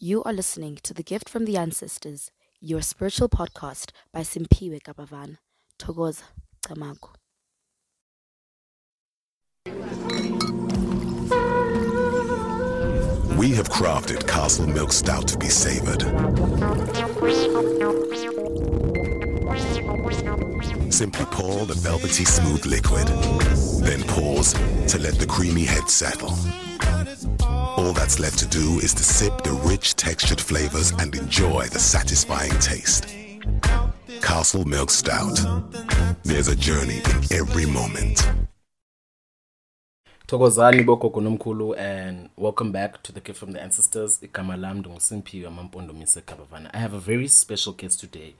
You are listening to The Gift from the Ancestors, your spiritual podcast by Simpiwe Kapavan. Togoza Tamaku. We have crafted Castle Milk Stout to be savored. Simply pour the velvety smooth liquid, then pause to let the creamy head settle. All that's left to do is to sip the rich textured flavors and enjoy the satisfying taste. Castle Milk Stout. There's a journey in every moment. Tokozani boko kunomkhulu, and welcome back to The Gift from the Ancestors. I have a very special guest today,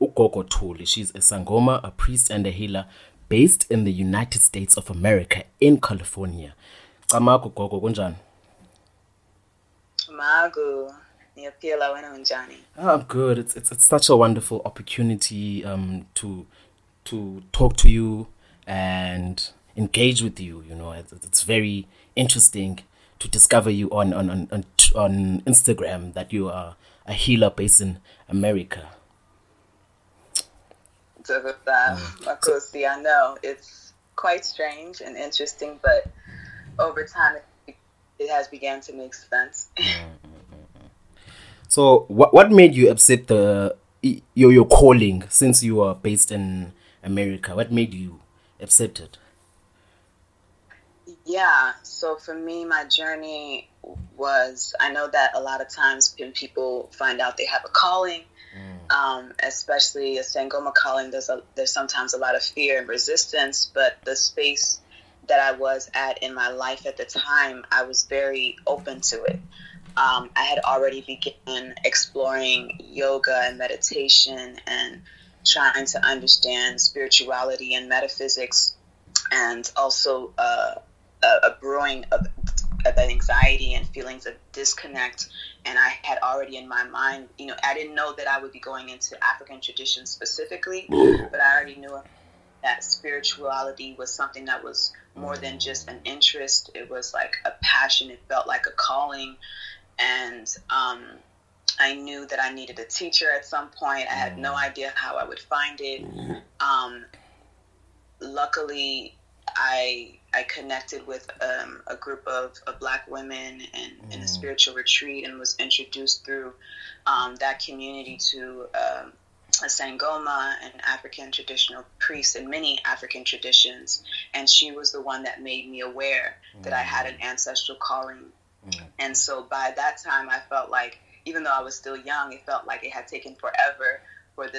Ugogo Thuli. She's a Sangoma, a priest and a healer based in the United States of America in California. Kamako Gogo Gunjan. Mago, Niapila wena unjani. I'm good. It's such a wonderful opportunity to talk to you and engage with you. You know, it's very interesting to discover you on Instagram that you are a healer based in America. I know it's quite strange and interesting, but over time it has began to make sense. So, what made you accept your calling since you are based in America? What made you accept it? Yeah, so for me, my journey was, I know that a lot of times when people find out they have a calling, especially a Sangoma calling, there's sometimes a lot of fear and resistance, but the space that I was at in my life at the time, I was very open to it. I had already begun exploring yoga and meditation and trying to understand spirituality and metaphysics, and also a brewing of anxiety and feelings of disconnect. And I had already in my mind, you know, I didn't know that I would be going into African traditions specifically, but I already knew that spirituality was something that was more than just an interest. It was like a passion. It felt like a calling. And I knew that I needed a teacher at some point. I had no idea how I would find it. Luckily, I connected with a group of Black women in a spiritual retreat, and was introduced through that community to a Sangoma, an African traditional priest in many African traditions. And she was the one that made me aware that I had an ancestral calling. And so by that time, I felt like, even though I was still young, it felt like it had taken forever for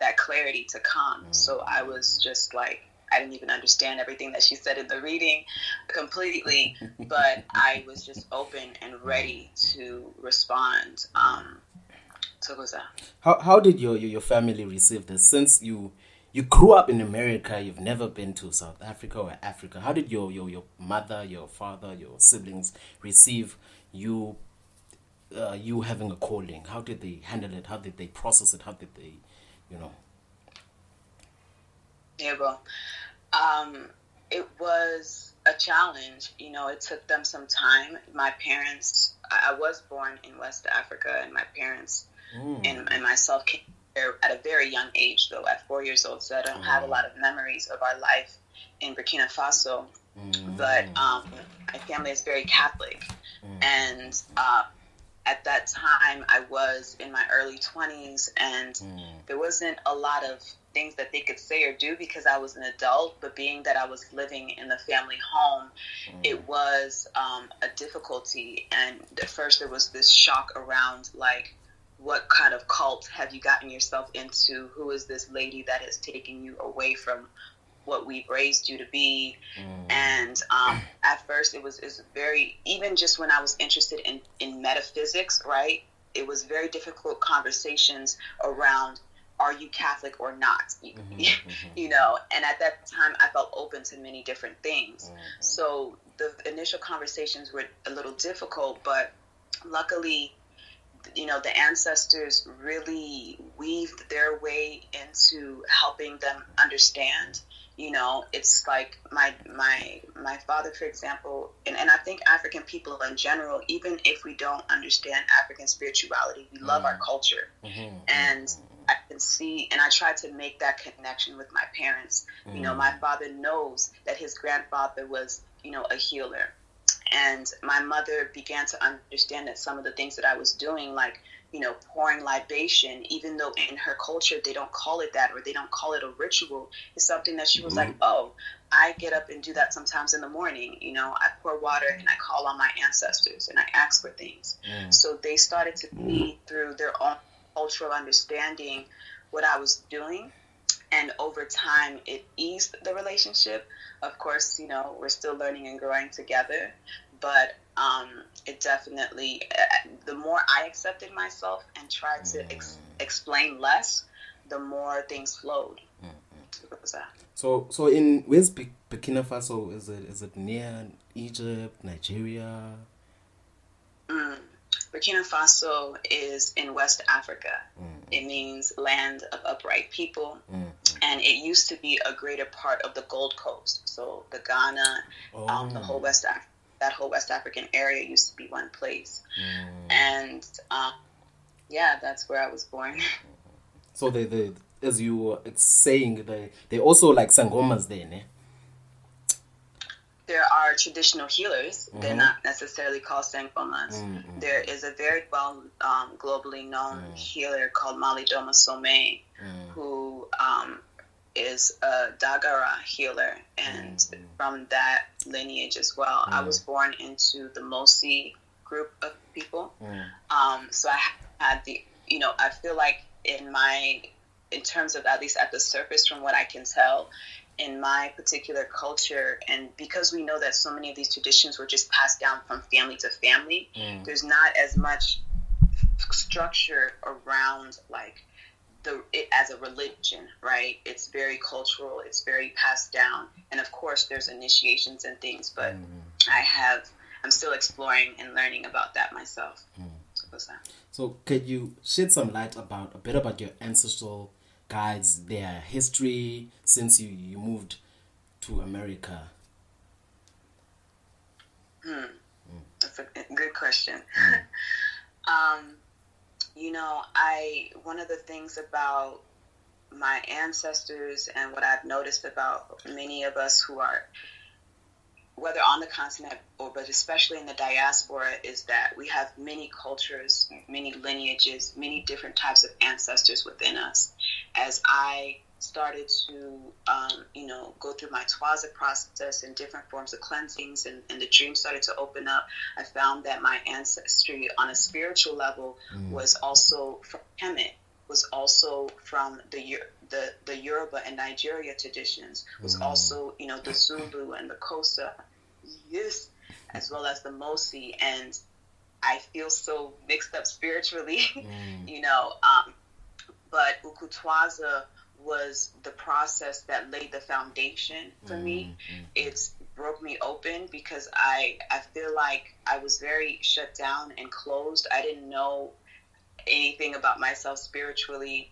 that clarity to come. So I was just like, I didn't even understand everything that she said in the reading completely, but I was just open and ready to respond. How did your family receive this? Since you grew up in America, you've never been to South Africa or Africa. How did your mother, your father, your siblings receive you having a calling? How did they handle it? How did they process it? How did they, you know? Yeah, well, it was a challenge. You know, it took them some time. My parents, I was born in West Africa, and my parents and myself came here at a very young age, though, at 4 years old, so I don't have a lot of memories of our life in Burkina Faso. But my family is very Catholic, and at that time, I was in my early 20s, and there wasn't a lot of things that they could say or do because I was an adult, but being that I was living in the family home, it was a difficulty. And at first there was this shock around, like, what kind of cult have you gotten yourself into? Who is this lady that is taking you away from what we've raised you to be? And at first it was very, even just when I was interested in metaphysics, right? It was very difficult conversations around, are you Catholic or not? You know, and at that time I felt open to many different things. So the initial conversations were a little difficult, but luckily, you know, the ancestors really weaved their way into helping them understand You know, it's like my father, for example, and I think African people in general, even if we don't understand African spirituality, we love our culture. Mm-hmm. And I can see, and I try to make that connection with my parents. Mm-hmm. You know, my father knows that his grandfather was, you know, a healer. And my mother began to understand that some of the things that I was doing, like, you know, pouring libation, even though in her culture they don't call it that or they don't call it a ritual, is something that she was like, oh, I get up and do that sometimes in the morning. You know, I pour water and I call on my ancestors and I ask for things. Mm. So they started to see through their own cultural understanding what I was doing. And over time, it eased the relationship. Of course, you know, we're still learning and growing together. But it definitely, the more I accepted myself and tried to explain less, the more things flowed. Mm-hmm. So in where's Burkina Faso? Is it near Egypt, Nigeria? Burkina Faso is in West Africa. Mm-hmm. It means land of upright people. Mm-hmm. And it used to be a greater part of the Gold Coast. So the Ghana, the whole West Africa, that whole West African area used to be one place. Mm-hmm. And that's where I was born. So they as you were saying, they also like sangomas there, ne? There are traditional healers. Mm-hmm. They're not necessarily called sangomas. Mm-hmm. There is a very well globally known healer called Malidoma Somme, who is a Dagara healer, and from that lineage as well. I was born into the Mossi group of people. So I had the, you know, I feel like in terms of, at least at the surface from what I can tell, in my particular culture, and because we know that so many of these traditions were just passed down from family to family, there's not as much structure around like it as a religion, right? It's very cultural, it's very passed down, and of course there's initiations and things, but I'm still exploring and learning about that myself. So could you shed some light about your ancestral guides, their history since you moved to America? That's a good question. You know, one of the things about my ancestors and what I've noticed about many of us who are, whether on the continent or but especially in the diaspora, is that we have many cultures, many lineages, many different types of ancestors within us. As I started to, you know, go through my Twaza process and different forms of cleansings, and the dream started to open up, I found that my ancestry on a spiritual level was also from Kemet, was also from the Yoruba and Nigeria traditions, was also, you know, the Zulu and the Xhosa, yes, as well as the Mossi, and I feel so mixed up spiritually, you know, but Ukutwaza was the process that laid the foundation for me. It's broke me open because I feel like I was very shut down and closed. I didn't know anything about myself spiritually.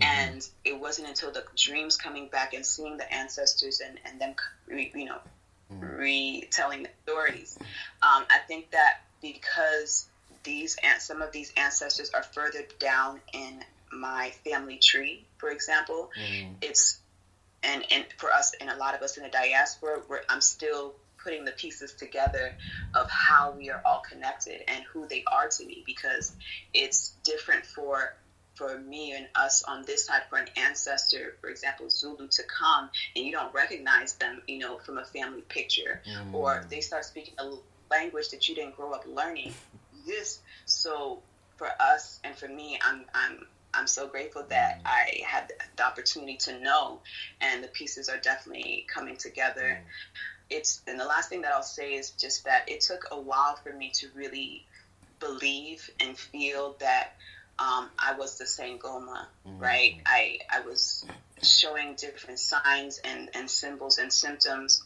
And it wasn't until the dreams coming back and seeing the ancestors and them, you know, retelling the stories. I think that because some of these ancestors are further down in my family tree, for example, it's and for us and a lot of us in the diaspora, I'm still putting the pieces together of how we are all connected and who they are to me, because it's different for me and us on this side, for an ancestor, for example, Zulu, to come and you don't recognize them, you know, from a family picture, or they start speaking a language that you didn't grow up learning. This, so for us and for me, I'm so grateful that I had the opportunity to know, and the pieces are definitely coming together. And the last thing that I'll say is just that it took a while for me to really believe and feel that I was the Sangoma, right? I was showing different signs and symbols and symptoms,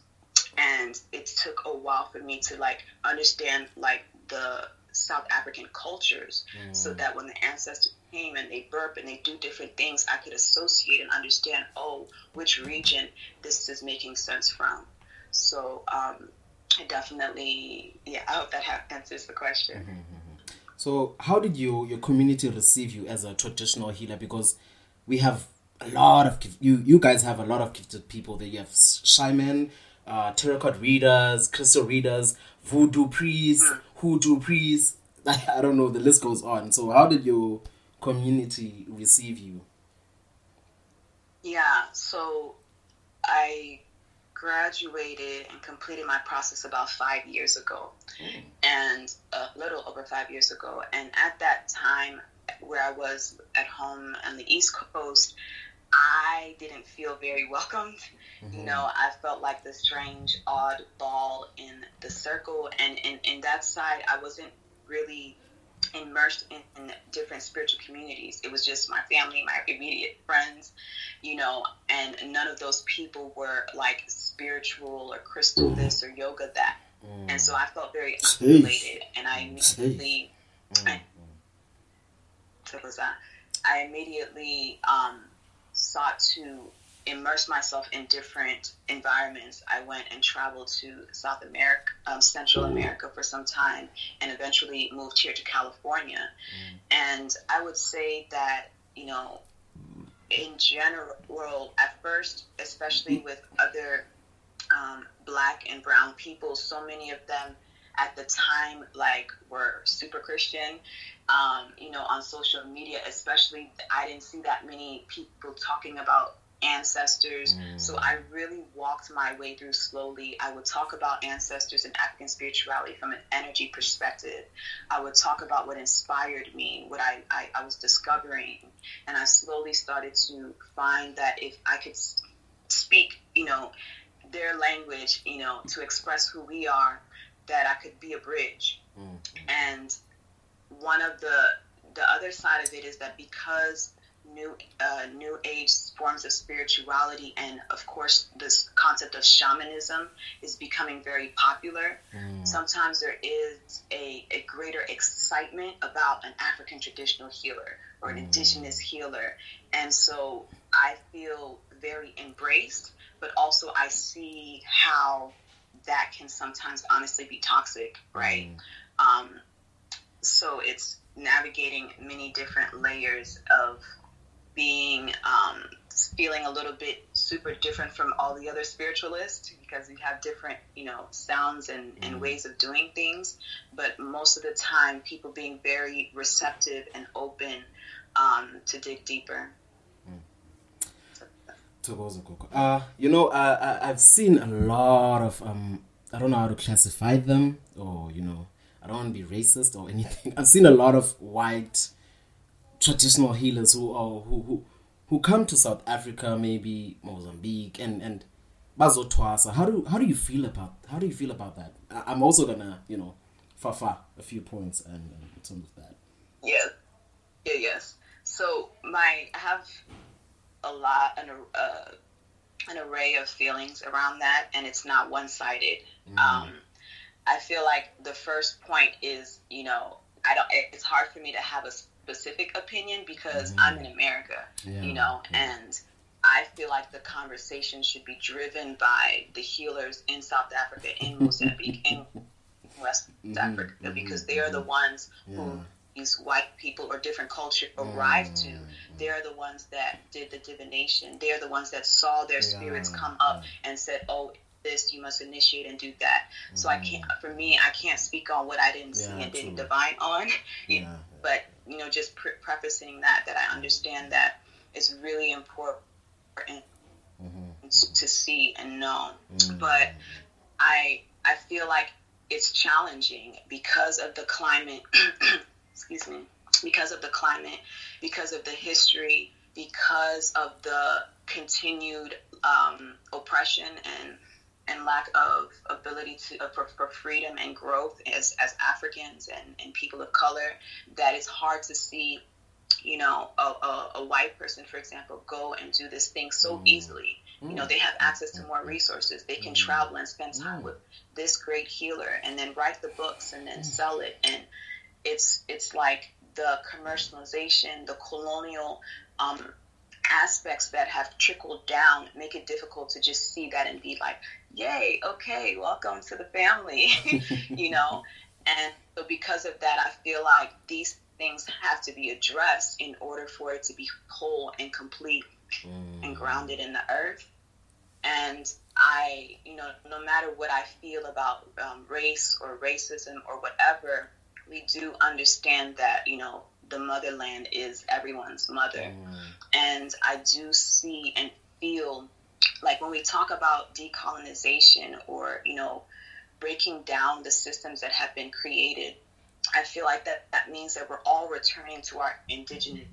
and it took a while for me to like understand like the South African cultures, so that when the ancestors scream and they burp and they do different things, I could associate and understand, oh, which region this is making sense from. So definitely, yeah, I hope that answers the question. Mm-hmm, mm-hmm. So how did your community receive you as a traditional healer? Because we have a lot of, you guys have a lot of gifted people. That you have shaman, tarot card readers, crystal readers, voodoo priests, hoodoo priests. I don't know, the list goes on. So how did your community receive you? Yeah, so I graduated and completed my process about 5 years ago, and a little over 5 years ago. And at that time, where I was at home on the East Coast, I didn't feel very welcomed. Mm-hmm. You know, I felt like the strange oddball in the circle, and in that side, I wasn't really immersed in different spiritual communities. It was just my family, my immediate friends, you know, and none of those people were like spiritual or crystal this or yoga that. Mm. And so I felt very isolated, and I immediately sought to immerse myself in different environments. I went and traveled to South America, Central America for some time, and eventually moved here to California. And I would say that, you know, in general, at first, especially with other Black and brown people, so many of them at the time, like, were super Christian. You know, on social media especially, I didn't see that many people talking about ancestors. So I really walked my way through slowly. I would talk about ancestors and African spirituality from an energy perspective. I would talk about what inspired me, what I was discovering, and I slowly started to find that if I could speak, you know, their language, you know, to express who we are, that I could be a bridge. And one of the other side of it is that because new age forms of spirituality and of course this concept of shamanism is becoming very popular, sometimes there is a greater excitement about an African traditional healer or an indigenous healer. And so I feel very embraced, but also I see how that can sometimes honestly be toxic, right? So it's navigating many different layers of being, feeling a little bit super different from all the other spiritualists, because we have different, you know, sounds and ways of doing things. But most of the time, people being very receptive and open to dig deeper. You know, I've seen a lot of, I don't know how to classify them, or, you know, I don't want to be racist or anything. I've seen a lot of white traditional healers who come to South Africa, maybe Mozambique, and Bazotwasa. How do you feel about that? I'm also gonna, you know, fafa a few points and some of that. Yes. So I have a lot an array of feelings around that, and it's not one sided. I feel like the first point is, you know, it's hard for me to have a specific opinion because I'm in America, you know, and I feel like the conversation should be driven by the healers in South Africa, in Mozambique, in West Africa, because they are the ones who these white people or different culture arrived to. They are the ones that did the divination. They are the ones that saw their spirits come up and said, oh, this, you must initiate and do that. So I can't speak on what I didn't see and didn't divine on. But, you know, just prefacing that I understand that it's really important to see and know. But I feel like it's challenging because of the climate, excuse me, because of the climate, because of the history, because of the continued oppression and lack of ability for freedom and growth as Africans and people of color, that it's hard to see, you know, a white person, for example, go and do this thing so easily. You know, they have access to more resources. They can travel and spend time with this great healer and then write the books and then sell it. And it's like the commercialization, the colonial aspects that have trickled down make it difficult to just see that and be like, yay, okay, welcome to the family, you know? And so because of that, I feel like these things have to be addressed in order for it to be whole and complete and grounded in the earth. And I, you know, no matter what I feel about race or racism or whatever, we do understand that, you know, the motherland is everyone's mother. And I do see and feel like when we talk about decolonization or, you know, breaking down the systems that have been created, I feel like that means that we're all returning to our indigenousness,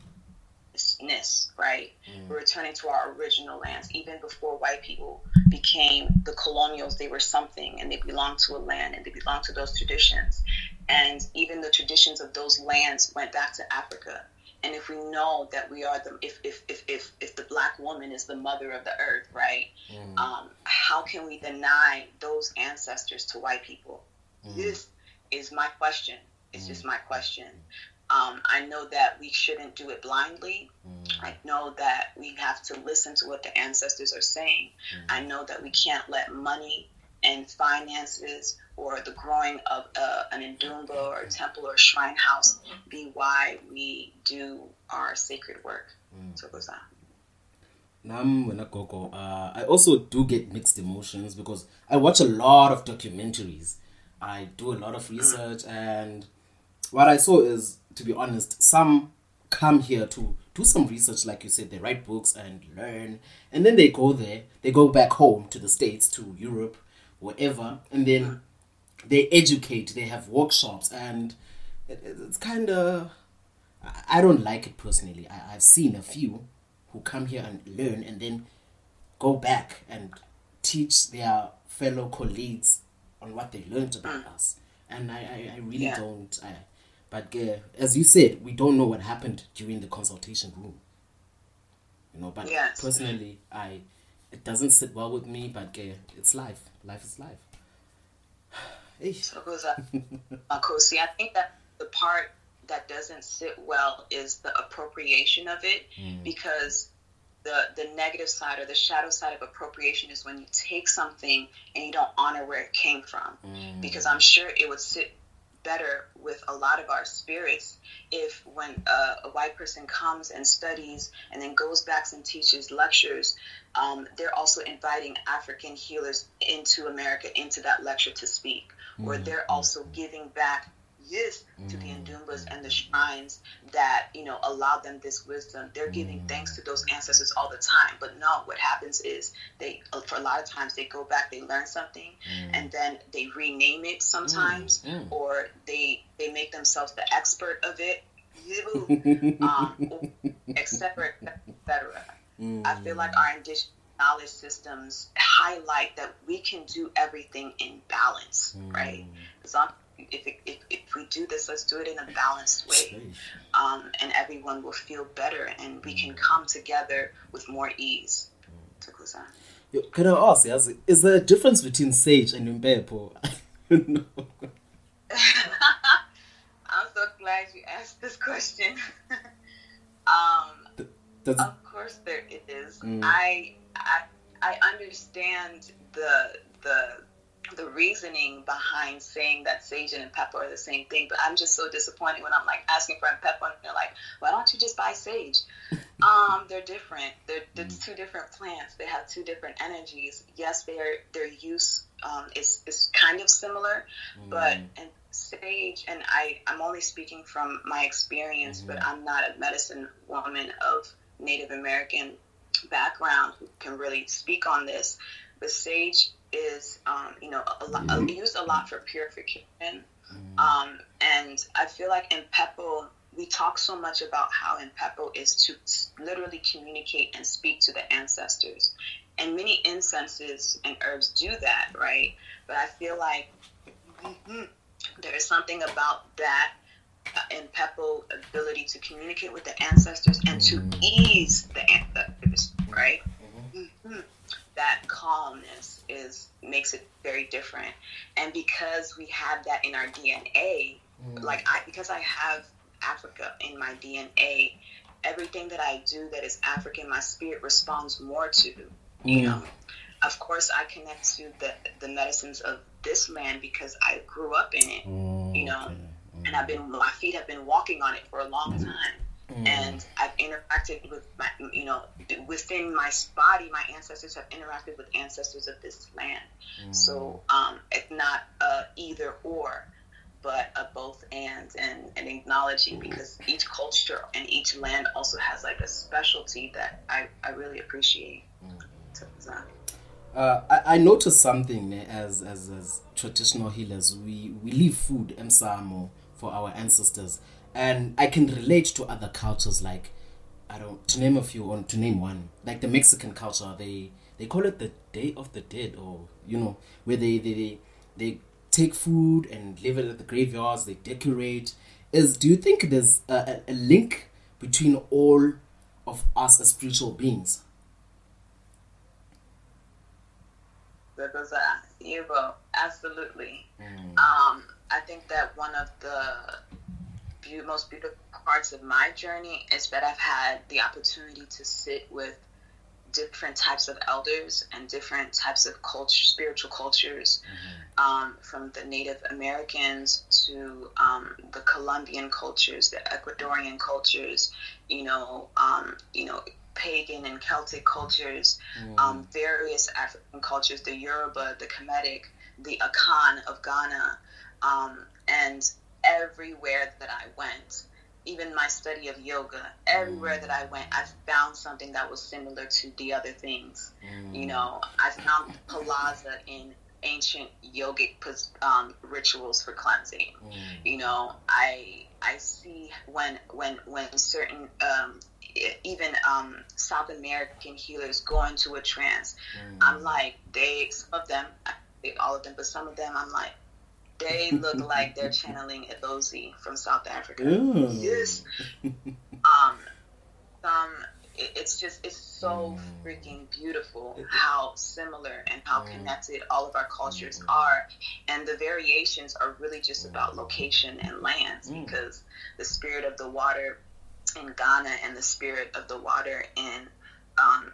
right? We're returning to our original lands. Even before white people became the colonials, they were something, and they belonged to a land, and they belonged to those traditions. And even the traditions of those lands went back to Africa. And if we know that we are the, if the black woman is the mother of the earth, right? How can we deny those ancestors to white people? This is my question. It's just my question. I know that we shouldn't do it blindly. I know that we have to listen to what the ancestors are saying. I know that we can't let money and finances or the growing of an indumba or a temple or a shrine house be why we do our sacred work. So it goes on. I also do get mixed emotions because I watch a lot of documentaries. I do a lot of research, and what I saw is, to be honest, some come here to do some research, like you said, they write books and learn, and then they go back home to the States, to Europe, wherever, and then they educate, they have workshops, and it's kind of, I don't like it personally. I've seen a few who come here and learn and then go back and teach their fellow colleagues on what they learned about us, and I really don't, but as you said, we don't know what happened during the consultation room, you know, but personally, it doesn't sit well with me, but it's life. Life is life. Hey. So goes up. See, I think that the part that doesn't sit well is the appropriation of it, because the negative side or the shadow side of appropriation is when you take something and you don't honor where it came from, because I'm sure it would sit better with a lot of our spirits if when a white person comes and studies and then goes back and teaches lectures, they're also inviting African healers into America, into that lecture to speak, or they're also giving back to the Indumbas and the shrines that, you know, allowed them this wisdom. They're giving thanks to those ancestors all the time. But no, what happens is they, for a lot of times, they go back, they learn something, and then they rename it sometimes, or they make themselves the expert of it, etc. I feel like our indigenous knowledge systems highlight that we can do everything in balance, right? If we do this, let's do it in a balanced way, and everyone will feel better, and we can come together with more ease. Can I ask, is there a difference between sage and Impepho? No. I'm so glad you asked this question. Of course there is. I understand the reasoning behind saying that sage and Impepho are the same thing, but I'm just so disappointed when I'm like asking for Impepho, and they're like, why don't you just buy sage? They're different. They're two different plants. They have two different energies. Yes, their use is kind of similar, but and sage, and I'm only speaking from my experience, but I'm not a medicine woman of Native American background who can really speak on this. But sage is used a lot for purification, and I feel like Impepho, we talk so much about how Impepho is to literally communicate and speak to the ancestors, and many incenses and herbs do that, right? But I feel like there is something about that Impepho ability to communicate with the ancestors and to ease the ancestors, right? That calmness makes it very different, and because we have that in our DNA, because I have Africa in my DNA. Everything that I do that is African, my spirit responds more to. You know, of course, I connect to the medicines of this land because I grew up in it. You know, and I've been, my feet have been walking on it for a long time. And I've interacted with my, you know, within my body, my ancestors have interacted with ancestors of this land. So it's not a either or, but a both and acknowledging, because each culture and each land also has like a specialty that I really appreciate. I noticed something as traditional healers, we leave food and samo for our ancestors. And I can relate to other cultures, like, I don't, to name a few, or to name one, like the Mexican culture, they call it the Day of the Dead, or, you know, where they take food and leave it at the graveyards, they decorate. Do you think there's a link between all of us as spiritual beings? Absolutely. I think that one of the most beautiful parts of my journey is that I've had the opportunity to sit with different types of elders and different types of spiritual cultures, from the Native Americans to the Colombian cultures, the Ecuadorian cultures, pagan and Celtic cultures, various African cultures, the Yoruba, the Kemetic, the Akan of Ghana, and everywhere that I went, even my study of yoga, everywhere that I went, I found something that was similar to the other things. You know, I found palaza in ancient yogic rituals for cleansing. You know, I see when certain even South American healers go into a trance, I'm like, all of them, but some of them I'm like, they look like they're channeling Elozi from South Africa. Yes. It's so freaking beautiful how similar and how connected all of our cultures are. And the variations are really just about location and lands, because the spirit of the water in Ghana and the spirit of the water in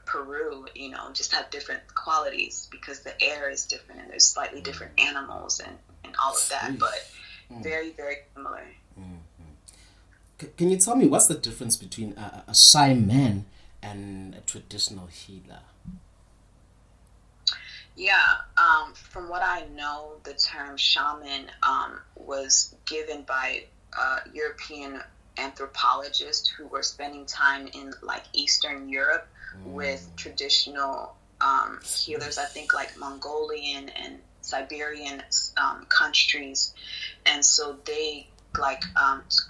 Peru, you know, just have different qualities because the air is different and there's slightly different animals and all of that, but very, very similar. Can you tell me what's the difference between a shaman and a traditional healer? From what I know, the term shaman was given by European anthropologists who were spending time in like Eastern Europe with traditional healers, I think like Mongolian and Siberian countries, and so they like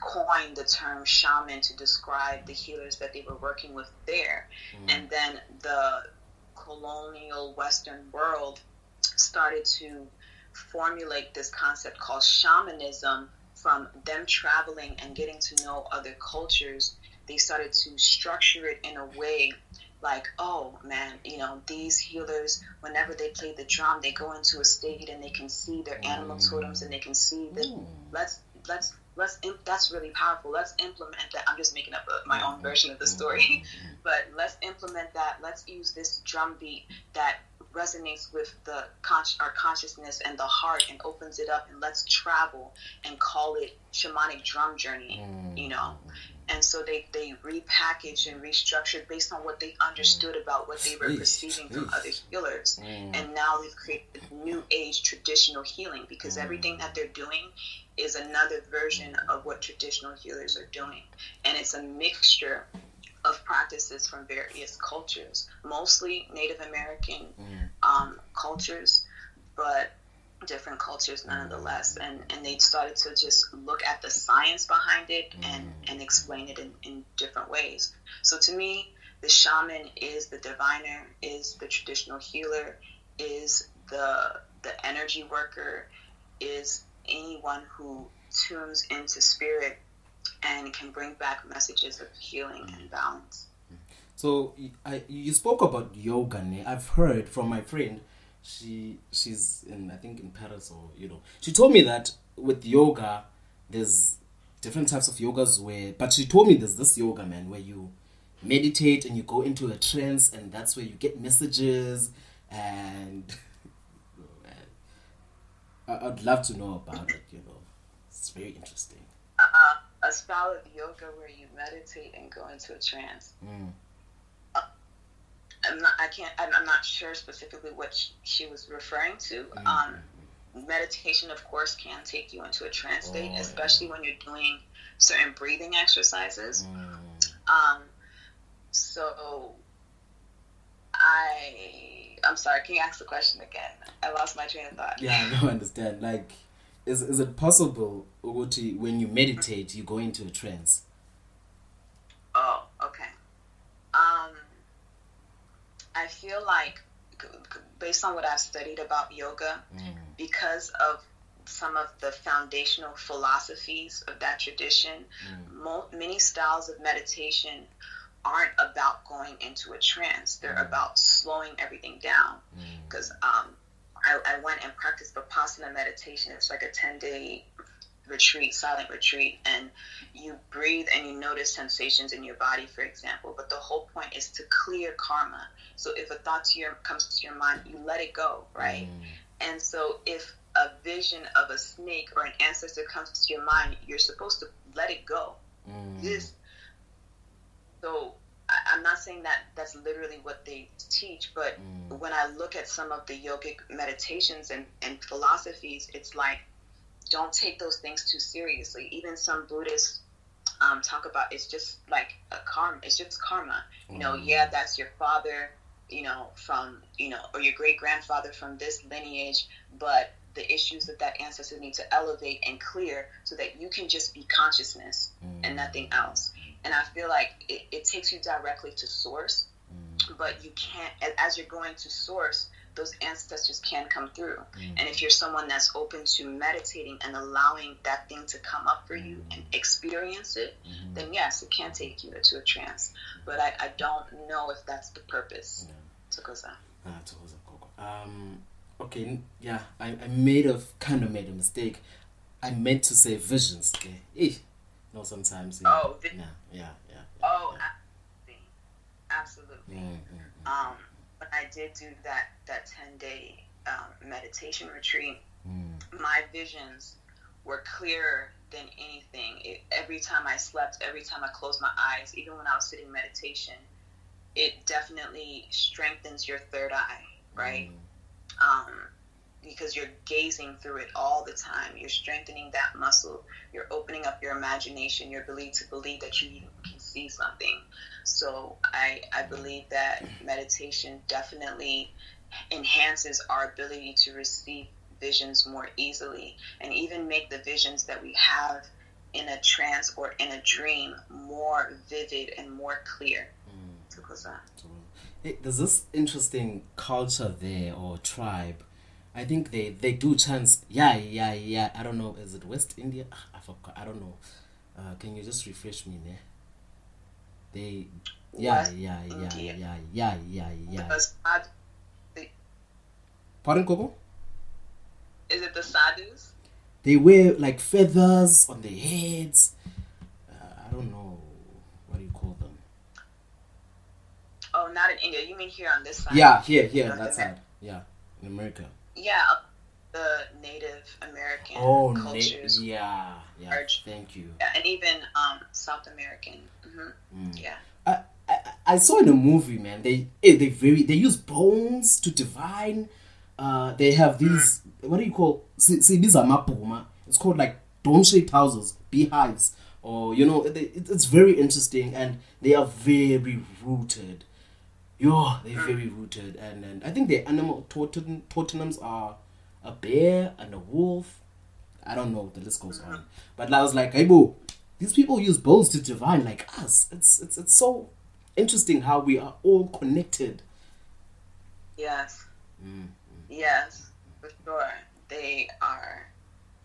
coined the term shaman to describe the healers that they were working with there. And then the colonial Western world started to formulate this concept called shamanism from them traveling and getting to know other cultures. They started to structure it in a way like, oh man, you know, these healers, whenever they play the drum, they go into a state and they can see their animal totems and they can see that. That's really powerful. Let's implement that. I'm just making up my own version of the story, but let's implement that. Let's use this drum beat that resonates with the our consciousness and the heart and opens it up, and let's travel and call it shamanic drum journey, you know? And so they repackaged and restructured based on what they understood about what they were perceiving from other healers. And now they've created new age traditional healing, because everything that they're doing is another version of what traditional healers are doing. And it's a mixture of practices from various cultures, mostly Native American cultures, but different cultures nonetheless, and they started to just look at the science behind it and explain it in different ways. So to me, the shaman is the diviner, is the traditional healer, is the energy worker, is anyone who tunes into spirit and can bring back messages of healing and balance. So you spoke about yoga. I've heard from my friend, she's in Paris, or she told me that with yoga, there's different types of yogas where, but she told me there's this yoga, man, where you meditate and you go into a trance and that's where you get messages and I'd love to know about it, you know. It's very interesting. A style of yoga where you meditate and go into a trance. Mm. I'm not sure specifically what she was referring to. Mm. Meditation, of course, can take you into a trance state, especially when you're doing certain breathing exercises. Mm. So I'm sorry, can you ask the question again? I lost my train of thought. Yeah, I don't understand. Like, is it possible, Uguti, when you meditate, you go into a trance? Oh, okay. I feel like, based on what I've studied about yoga, because of some of the foundational philosophies of that tradition, many styles of meditation aren't about going into a trance. They're about slowing everything down. Because I went and practiced Vipassana meditation. It's like a 10-day retreat, silent retreat, and you breathe and you notice sensations in your body, for example. But the whole point is to clear karma. So if a thought comes to your mind, you let it go, right? And so if a vision of a snake or an ancestor comes to your mind, you're supposed to let it go. So I'm not saying that that's literally what they teach, but when I look at some of the yogic meditations and philosophies, it's like, don't take those things too seriously. Even some Buddhists talk about it's just like a karma. It's just karma. You know, yeah, that's your father, you know, from, you know, or your great-grandfather from this lineage, but the issues that ancestor needs to elevate and clear so that you can just be consciousness and nothing else. And I feel like it takes you directly to source, but you can't, as you're going to source, those ancestors can come through. And if you're someone that's open to meditating and allowing that thing to come up for you and experience it, then yes, it can take you into a trance. But I don't know if that's the purpose. Xhosa. Okay, yeah, I kind of made a mistake. I meant to say visions. Okay. No, sometimes. Yeah. Oh, yeah. Oh, yeah. Absolutely. When I did do that 10-day meditation retreat, my visions were clearer than anything. Every time I slept, every time I closed my eyes, even when I was sitting in meditation, it definitely strengthens your third eye, right? Because you're gazing through it all the time. You're strengthening that muscle. You're opening up your imagination, your ability to believe that you can see something. So I believe that meditation definitely enhances our ability to receive visions more easily and even make the visions that we have in a trance or in a dream more vivid and more clear. There's this interesting culture there or tribe. I think they do chants. Yeah. I don't know. Is it West India? I forgot. I don't know. Can you just refresh me there? Pardon, Coco? Is it the sadhus? They wear like feathers on their heads. I don't know. What do you call them? Oh, not in India. You mean here on this side? Yeah, here. That side. Yeah, in America. Yeah, the Native American cultures. Thank you. Yeah, and even South American. Yeah. I saw in a movie, man. They use bones to divine. They have these. What do you call? See, these are mapuma. It's called like dome-shaped houses, beehives, or you know, it's very interesting, and they are very rooted. They're very rooted, and I think the animal totems are a bear and a wolf. I don't know, the list goes on. But I was like, hey boo, these people use bones to divine like us. It's so interesting how we are all connected. Yes. Yes, for sure. They are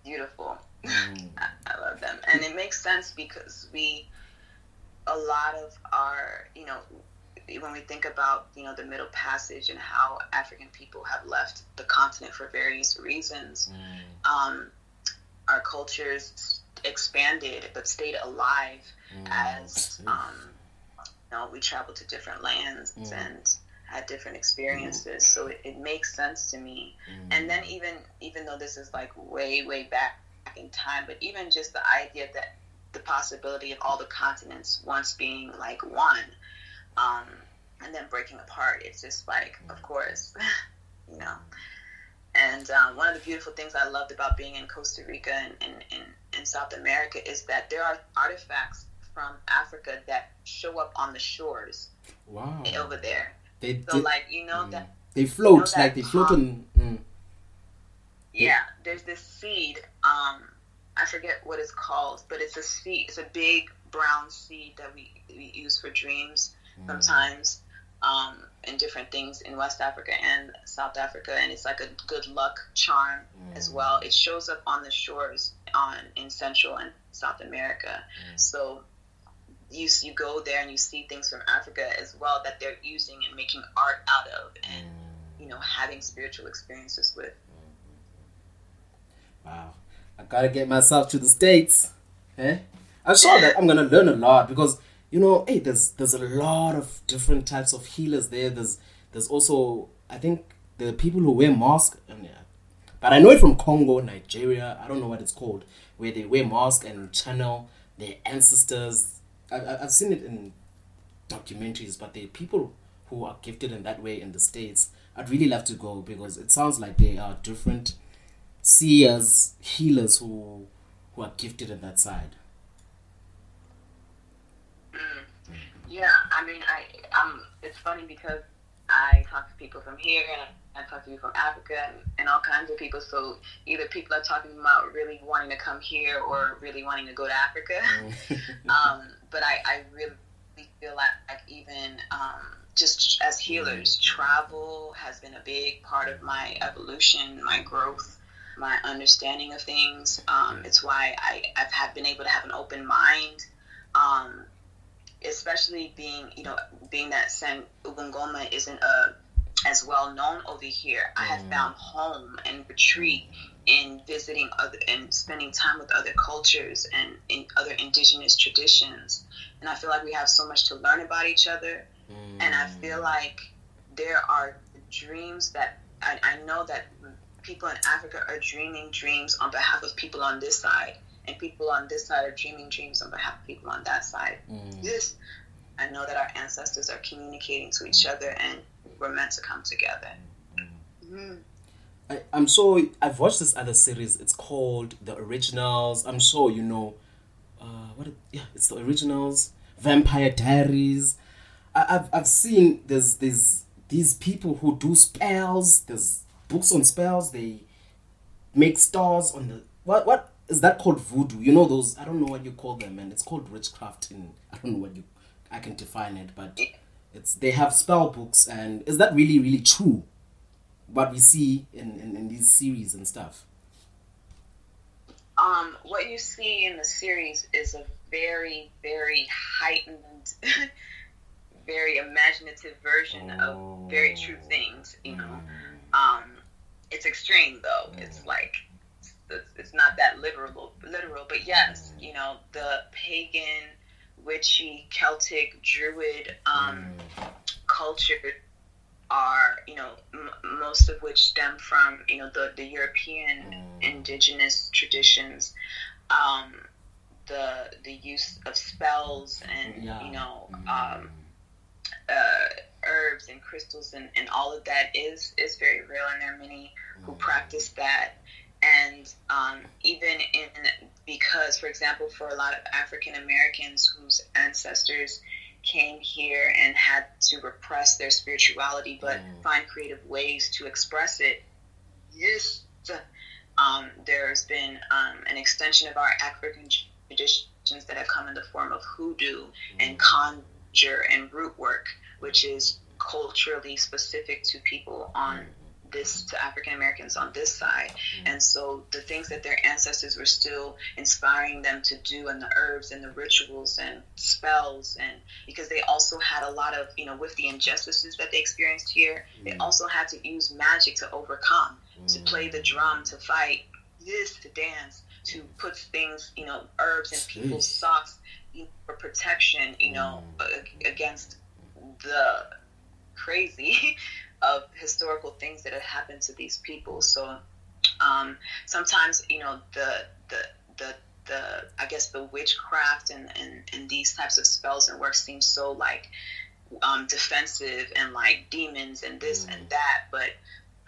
beautiful. I love them. And it makes sense because a lot of our, you know, when we think about, you know, the Middle Passage and how African people have left the continent for various reasons, our cultures expanded but stayed alive as we traveled to different lands and had different experiences. So it makes sense to me. And then even though this is like way back in time, but even just the idea that the possibility of all the continents once being like one, and then breaking apart, it's just like, of course, you know. And one of the beautiful things I loved about being in Costa Rica and South America is that there are artifacts from Africa that show up on the shores. Wow. Over there. That they float, like they float on. Yeah, there's this seed. I forget what it's called, but it's a seed. It's a big brown seed that we use for dreams sometimes, and different things in West Africa and South Africa, and it's like a good luck charm as well. It shows up on the shores in Central and South America. So you go there and you see things from Africa as well that they're using and making art out of, and having spiritual experiences with. Wow. I gotta get myself to the States. I'm sure that I'm gonna learn a lot because there's a lot of different types of healers there. There's also, I think, the people who wear masks, but I know it from Congo, Nigeria, I don't know what it's called, where they wear masks and channel their ancestors. I've seen it in documentaries, but the people who are gifted in that way in the States, I'd really love to go because it sounds like they are different seers, healers who are gifted in that side. Yeah, I mean, it's funny because I talk to people from here and I talk to people from Africa and all kinds of people. So either people are talking about really wanting to come here or really wanting to go to Africa. But I really feel like even just as healers, travel has been a big part of my evolution, my growth, my understanding of things. It's why I've been able to have an open mind, especially being that San Ubungoma isn't as well known over here. I have found home and retreat in visiting other and spending time with other cultures and in other indigenous traditions. And I feel like we have so much to learn about each other. And I feel like there are dreams that I know that people in Africa are dreaming dreams on behalf of people on this side. And people on this side are dreaming dreams on behalf of people on that side. This, I know that our ancestors are communicating to each other, and we're meant to come together. I've watched this other series. It's called The Originals. I'm sure you know. It's The Originals, Vampire Diaries. I've seen these people who do spells. There's books on spells. They make stars on the what. Is that called voodoo? Those, I don't know what you call them, and it's called witchcraft in, I don't know what I can define it, but they have spell books. And is that really, really true? What we see in these series and stuff? What you see in the series is a very, very heightened, very imaginative version of very true things, It's extreme though. It's like, it's not that literal, but yes, the pagan, witchy, Celtic, Druid culture are, most of which stem from, the European indigenous traditions, the use of spells and, herbs and crystals and all of that is very real, and there are many who practice that. And because, for example, for a lot of African Americans whose ancestors came here and had to repress their spirituality but find creative ways to express it, yes, there's been an extension of our African traditions that have come in the form of hoodoo and conjure and root work, which is culturally specific to people on this, to African Americans on this side. And so the things that their ancestors were still inspiring them to do, and the herbs and the rituals and spells, and because they also had a lot of, with the injustices that they experienced here, they also had to use magic to overcome, to play the drum, to fight, to dance. to put things, you know, herbs in people's socks, you know, for protection, you know, against the crazy of historical things that had happened to these people. So sometimes, you know, the I guess the witchcraft and these types of spells and works seem so like defensive and like demons and this and that, but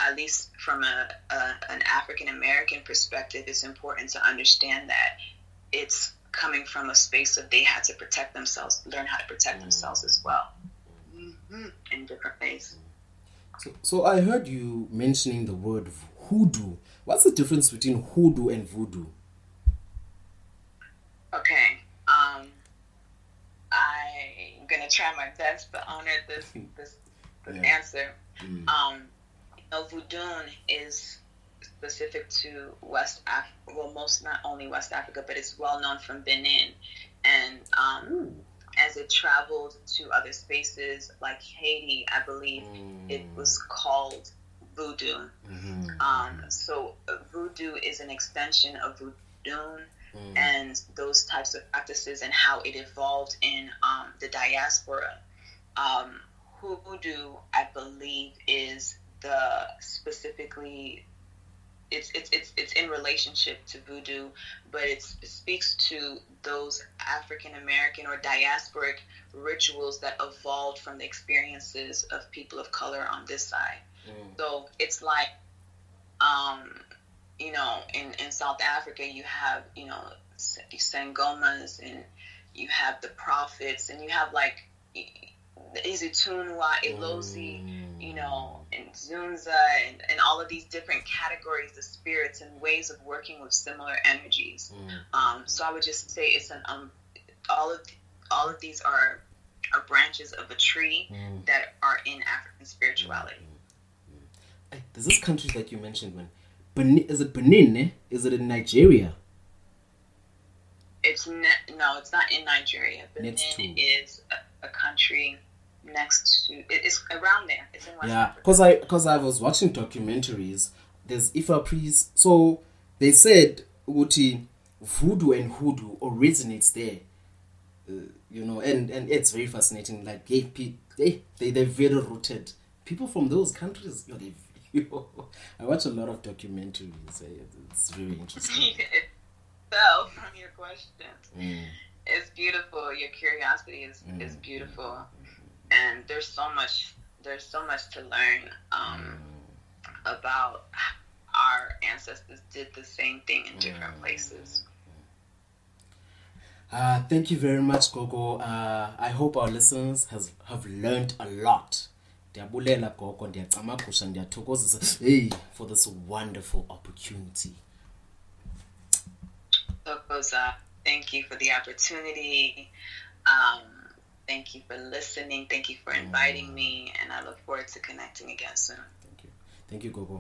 at least from an African American perspective, it's important to understand that it's coming from a space of they had to protect themselves, learn how to protect themselves as well in different ways. So I heard you mentioning the word hoodoo. What's the difference between hoodoo and voodoo? Okay, I'm gonna try my best to honor this answer. No, voodoo is specific to West Africa, well, not only West Africa, but it's well known from Benin. And as it traveled to other spaces like Haiti, I believe it was called voodoo. So voodoo is an extension of voodoo and those types of practices and how it evolved in the diaspora. Hoodoo, I believe, is it's in relationship to voodoo, but it speaks to those African American or diasporic rituals that evolved from the experiences of people of color on this side. So it's like, you know, in South Africa you have, you know, Sangomas, and you have the prophets, and you have like the Izitunwa, Elozi, you know, and Zunza, and all of these different categories of spirits and ways of working with similar energies. So I would just say it's an all of these are branches of a tree that are in African spirituality. There's this country that you mentioned, man. Is it Benin? Is it in Nigeria? No, it's not in Nigeria. Benin is a country next to, it's around there. It's in West Africa. Because I was watching documentaries. There's Ifa priests. So they said Uti voodoo and hoodoo originates there. You know, and it's very fascinating. Like they're very rooted. People from those countries, I watch a lot of documentaries. It's really interesting. So, from your question, it's beautiful. Your curiosity is beautiful, and there's so much to learn about our ancestors did the same thing in different places. Thank you very much, Gogo. I hope our listeners have learned a lot. Ndiyabulela Gogo, ndiyacamagusha, ndiyathokozisa, hey, for this wonderful opportunity. Thank you for the opportunity. Thank you for listening. Thank you for inviting me, and I look forward to connecting again soon. Thank you, Gogo.